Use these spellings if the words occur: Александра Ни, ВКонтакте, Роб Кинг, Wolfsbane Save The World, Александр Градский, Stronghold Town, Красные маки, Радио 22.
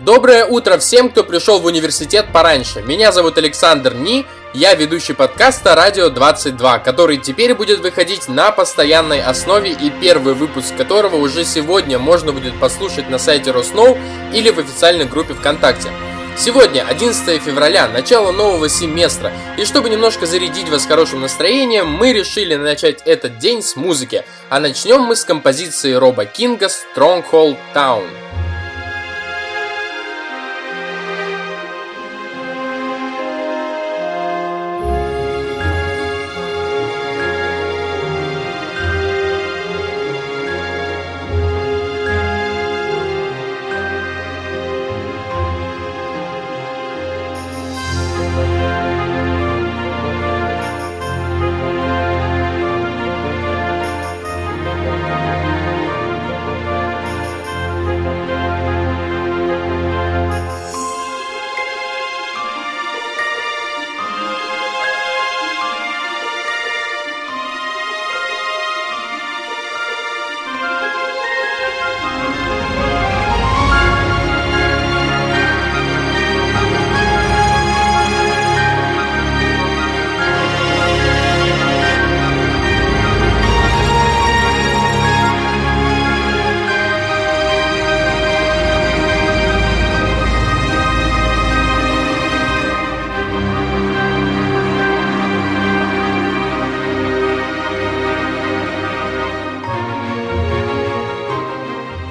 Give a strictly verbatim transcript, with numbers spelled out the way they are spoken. Доброе утро всем, кто пришел в университет пораньше. Меня зовут Александр Ни, я ведущий подкаста «Радио двадцать два», который теперь будет выходить на постоянной основе и первый выпуск которого уже сегодня можно будет послушать на сайте Росноу или в официальной группе ВКонтакте. Сегодня одиннадцатое февраля, начало нового семестра, и чтобы немножко зарядить вас хорошим настроением, мы решили начать этот день с музыки, а начнем мы с композиции Роба Кинга «Stronghold Town».